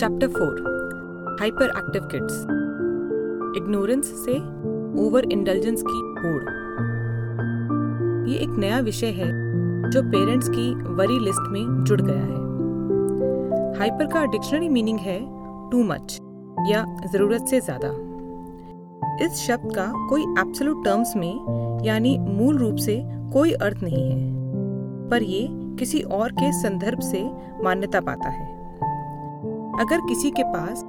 Chapter 4 Hyperactive Kids Ignorance से over indulgence की होड़। ये एक नया विषय है जो पेरेंट्स की वरी लिस्ट में जुड़ गया है। हाइपर का डिक्शनरी मीनिंग है टू मच या जरूरत से ज्यादा। इस शब्द का कोई एब्सोल्यूट टर्म्स में यानी मूल रूप से कोई अर्थ नहीं है, पर ये किसी और के संदर्भ से मान्यता पाता है। अगर किसी के पास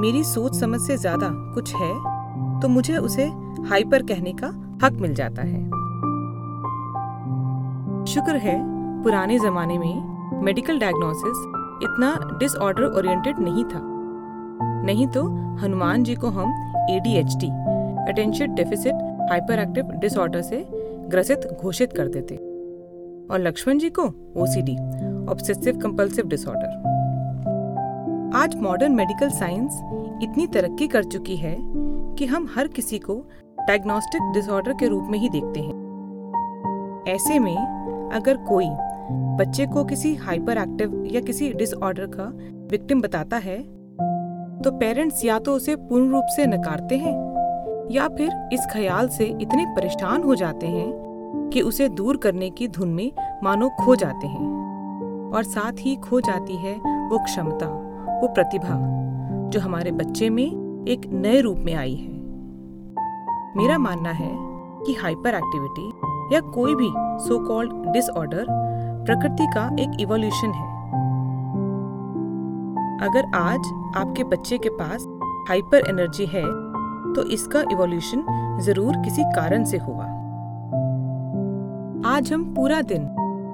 मेरी सोच समझ से ज्यादा कुछ है तो मुझे उसे हाइपर कहने का हक मिल जाता है। शुक्र है पुराने जमाने में मेडिकल डायग्नोसिस इतना डिसऑर्डर ओरिएंटेड नहीं था, नहीं तो हनुमान जी को हम ADHD attention deficit hyper active disorder से ग्रसित घोषित कर देते और लक्ष्मण जी को OCD ऑब्सेसिव कंपल्सिव डिसऑर्डर। आज मॉडर्न मेडिकल साइंस इतनी तरक्की कर चुकी है कि हम हर किसी को डायग्नोस्टिक डिसऑर्डर के रूप में ही देखते हैं। ऐसे में अगर कोई बच्चे को किसी हाइपर एक्टिव या किसी डिसऑर्डर का विक्टिम बताता है तो पेरेंट्स या तो उसे पूर्ण रूप से नकारते हैं या फिर इस ख्याल से इतने परेशान हो जाते हैं कि उसे दूर करने की धुन में मानो खो जाते हैं, और साथ ही खो जाती है वो क्षमता, वो प्रतिभा जो हमारे बच्चे में एक नए रूप में आई है। मेरा मानना है कि हाइपर एक्टिविटी या कोई भी सो कॉल्ड डिसऑर्डर प्रकृति का एक इवोल्यूशन है। अगर आज आपके बच्चे के पास हाइपर एनर्जी है तो इसका इवोल्यूशन जरूर किसी कारण से हुआ। आज हम पूरा दिन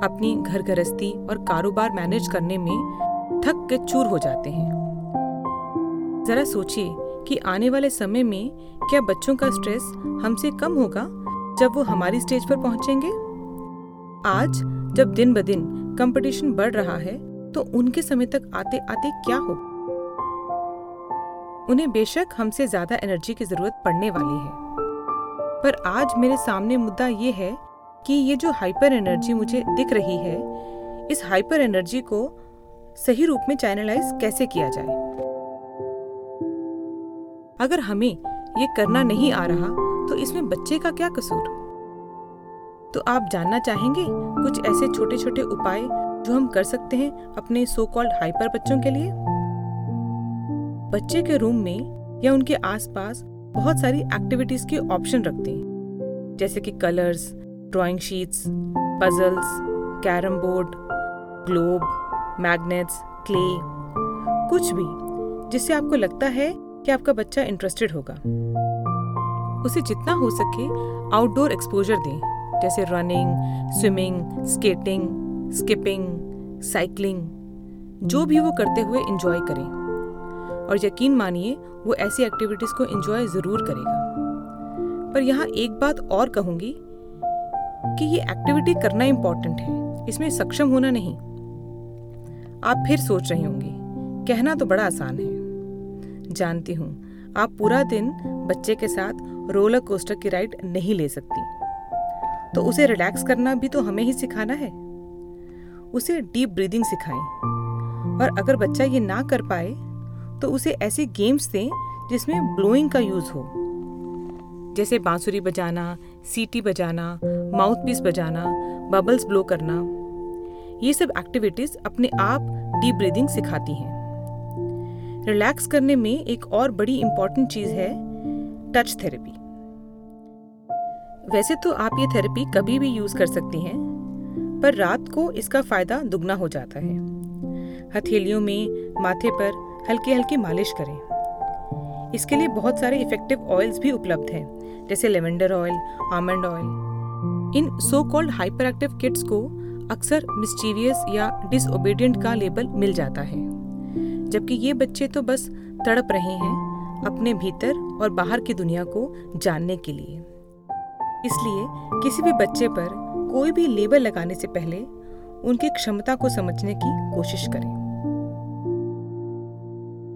अपनी घर गृहस्थी और कारोबार मैनेज करने में थक के चूर हो जाते हैं। जरा सोचिए कि आने वाले समय में क्या बच्चों का स्ट्रेस हमसे कम होगा जब वो हमारी स्टेज पर पहुंचेंगे? आज जब दिन ब दिन कंपटीशन बढ़ रहा है तो उनके समय तक आते आते क्या होगा? उन्हें बेशक हमसे ज्यादा एनर्जी की जरूरत पड़ने वाली है, पर आज मेरे सामने मुद्दा ये है कि ये जो हाइपर एनर्जी मुझे दिख रही है, इस हाइपर एनर्जी को सही रूप में चैनलाइज कैसे किया जाए। अगर हमें ये करना नहीं आ रहा तो इसमें बच्चे का क्या कसूर? तो आप जानना चाहेंगे कुछ ऐसे छोटे छोटे उपाय जो हम कर सकते हैं अपने सो कॉल्ड हाइपर बच्चों के लिए। बच्चे के रूम में या उनके आसपास बहुत सारी एक्टिविटीज के ऑप्शन रखते हैं, जैसे कि colours, drawing sheets, puzzles, carrom board, globe, magnets, clay, कुछ भी जिससे आपको लगता है कि आपका बच्चा इंटरेस्टेड होगा। उसे जितना हो सके आउटडोर एक्सपोजर दें, जैसे running, swimming, skating, skipping, cycling, जो भी वो करते हुए एंजॉय करें। और यकीन मानिए वो ऐसी एक्टिविटीज को एंजॉय जरूर करेगा। पर यहाँ एक बात और कहूँगी कि ये एक्टिविटी करना इम्पॉर्टेंट है, इसमें सक्षम होना नहीं। आप फिर सोच रहे होंगे कहना तो बड़ा आसान है। जानती हूँ आप पूरा दिन बच्चे के साथ रोलर कोस्टर की राइड नहीं ले सकती, तो उसे रिलैक्स करना भी तो हमें ही सिखाना है। उसे डीप ब्रीदिंग सिखाएं, और अगर बच्चा ये ना कर पाए तो उसे ऐसे गेम्स दें जिसमें ब्लोइंग का यूज हो, जैसे बांसुरी बजाना, सीटी बजाना, माउथ पीस बजाना, बबल्स ब्लो करना। ये सब एक्टिविटीज अपने आप डीप ब्रीदिंग सिखाती हैं। रिलैक्स करने में एक और बड़ी इम्पॉर्टेंट चीज है टच थेरेपी। वैसे तो आप ये थेरेपी कभी भी यूज कर सकती हैं, पर रात को इसका फायदा दुगना हो जाता है। हथेलियों में, माथे पर हल्की हल्की मालिश करें। इसके लिए बहुत सारे इफेक्टिव ऑयल्स भी उपलब्ध हैं, जैसे लेवेंडर ऑयल, आमंड ऑयल। इन so called hyper active kids को अक्सर मिस्टीरियस या डिसओबेडिएंट का लेबल मिल जाता है, जबकि ये बच्चे तो बस तड़प रहे हैं अपने भीतर और बाहर की दुनिया को जानने के लिए। इसलिए किसी भी बच्चे पर कोई भी लेबल लगाने से पहले उनकी क्षमता को समझने की कोशिश करें।